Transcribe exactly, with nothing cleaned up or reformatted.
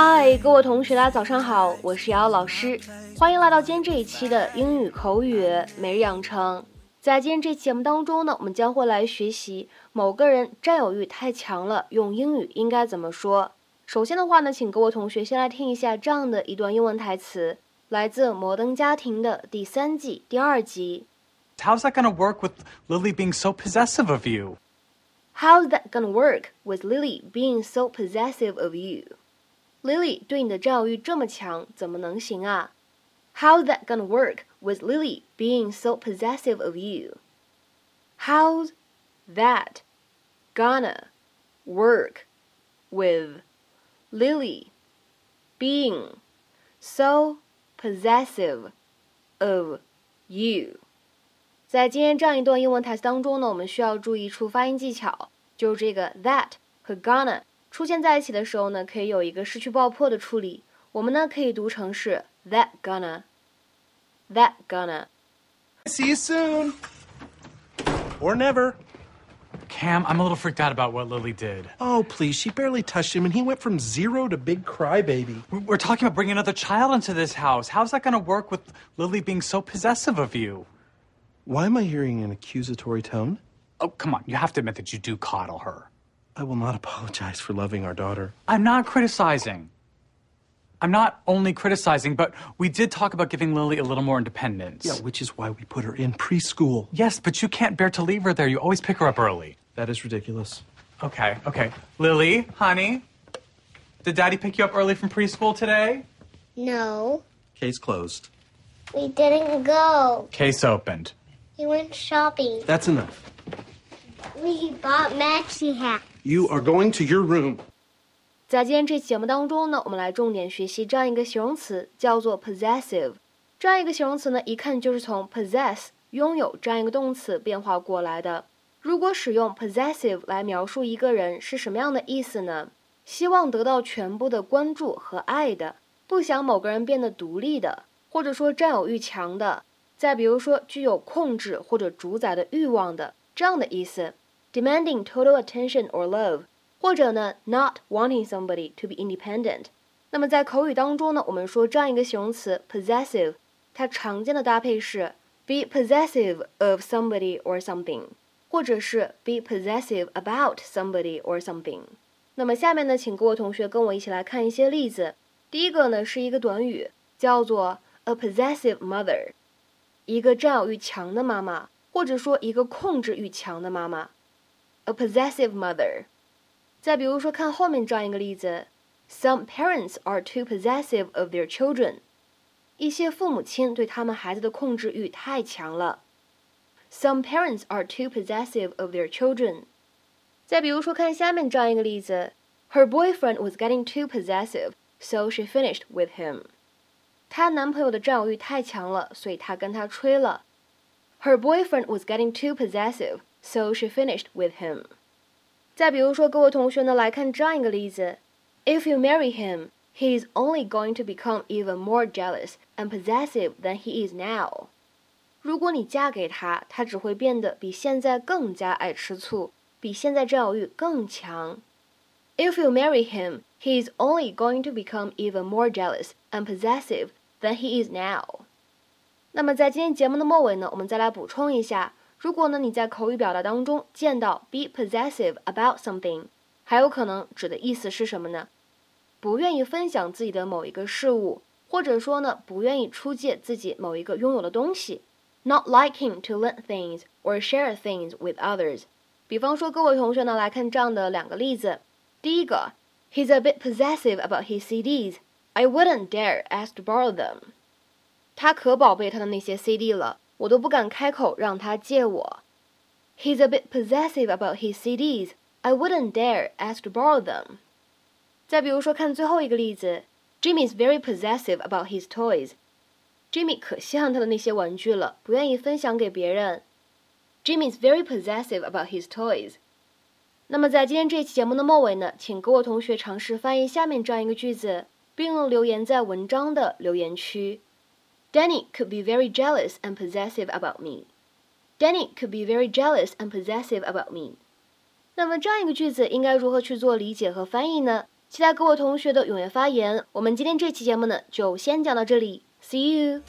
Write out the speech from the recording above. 嗨，各位同学大家早上好，我是瑶瑶老师，欢迎来到今天这一期的英语口语每日养成。在今天这期节目当中呢，我们将会来学习某个人占有欲太强了，用英语应该怎么说。首先的话呢，请各位同学先来听一下这样的一段英文台词，来自《摩登家庭》的第三季第二集。How's that gonna work with Lily being so possessive of you? How's that gonna work with Lily being so possessive of you?Lily 对你的占有欲这么强，怎么能行啊 ？How's that gonna work with Lily being so possessive of you? How's that gonna work with Lily being so possessive of you? 在今天这样一段英文台词当中呢，我们需要注意一处发音技巧，就是这个 that 和 gonna。出现在一起的时候呢，可以有一个失去爆破的处理。我们呢可以读成是 that gonna, that gonna. See you soon, or never. Cam, I'm a little freaked out about what Lily did. Oh, please, she barely touched him, and he went from zero to big crybaby. We're talking about bringing another child into this house. How's that gonna work with Lily being so possessive of you? Why am I hearing an accusatory tone? Oh, come on, you have to admit that you do coddle her.I will not apologize for loving our daughter. I'm not criticizing. I'm not only criticizing, but we did talk about giving Lily a little more independence. Yeah, which is why we put her in preschool. Yes, but you can't bear to leave her there. You always pick her up early. That is ridiculous. Okay, okay. Lily, honey, did Daddy pick you up early from preschool today? No. Case closed. We didn't go. Case opened. He went shopping. That's enough. We bought matching hats.You are going to your room. 在今天这期节目当中呢，我们来重点学习这样一个形容词，叫做 possessive。这样一个形容词呢，一看就是从 possess 拥有这样一个动词变化过来的。如果使用 possessive 来描述一个人是什么样的意思呢？希望得到全部的关注和爱的，不想某个人变得独立的，或者说占有欲强的，再比如说具有控制或者主宰的欲望的，这样的意思。Demanding total attention or love, 或者呢 not wanting somebody to be independent. 那么在口语当中呢，我们说这样一个形容词 possessive， 它常见的搭配是 be possessive of somebody or something， 或者是 be possessive about somebody or something。 那么下面呢，请各位同学跟我一起来看一些例子。第一个呢是一个短语，叫做 a possessive mother， 一个占有欲强的妈妈，或者说一个控制欲强的妈妈。A possessive mother. 再比如说看后面这样一个例子 Some parents are too possessive of their children. 一些父母亲对他们孩子的控制欲太强了。Some parents are too possessive of their children. 再比如说看下面这样一个例子 Her boyfriend was getting too possessive, so she finished with him. 她男朋友的占有欲太强了，所以她跟他吹了。Her boyfriend was getting too possessive.So she finished with him. 再比如说各位同学呢，来看这样一个例子 If you marry him, he is only going to become even more jealous and possessive than he is now. 如果你嫁给他，他只会变得比现在更加爱吃醋，比现在占有欲更强。If you marry him, he is only going to become even more jealous and possessive than he is now. 那么在今天节目的末尾呢，我们再来补充一下，如果呢你在口语表达当中见到 be possessive about something， 还有可能指的意思是什么呢？不愿意分享自己的某一个事物，或者说呢不愿意出借自己某一个拥有的东西。Not liking to lend things or share things with others。 比方说各位同学呢来看这样的两个例子。第一个 He's a bit possessive about his C Ds. I wouldn't dare ask to borrow them. 他可宝贝他的那些 C D 了，我都不敢开口让他借我。He's a bit possessive about his C Ds. I wouldn't dare ask to borrow them. 再比如说看最后一个例子 Jimmy's very possessive about his toys. Jimmy 可稀罕他的那些玩具了，不愿意分享给别人。Jimmy's very possessive about his toys. 那么在今天这期节目的末尾呢，请各位同学尝试翻译下面这样一个句子，并留言在文章的留言区。Danny could be very jealous and possessive about me. Danny could be very jealous and possessive about me. 那么这样一个句子应该如何去做理解和翻译呢？期待各位同学的踊跃发言。我们今天这期节目呢，就先讲到这里 ，See you。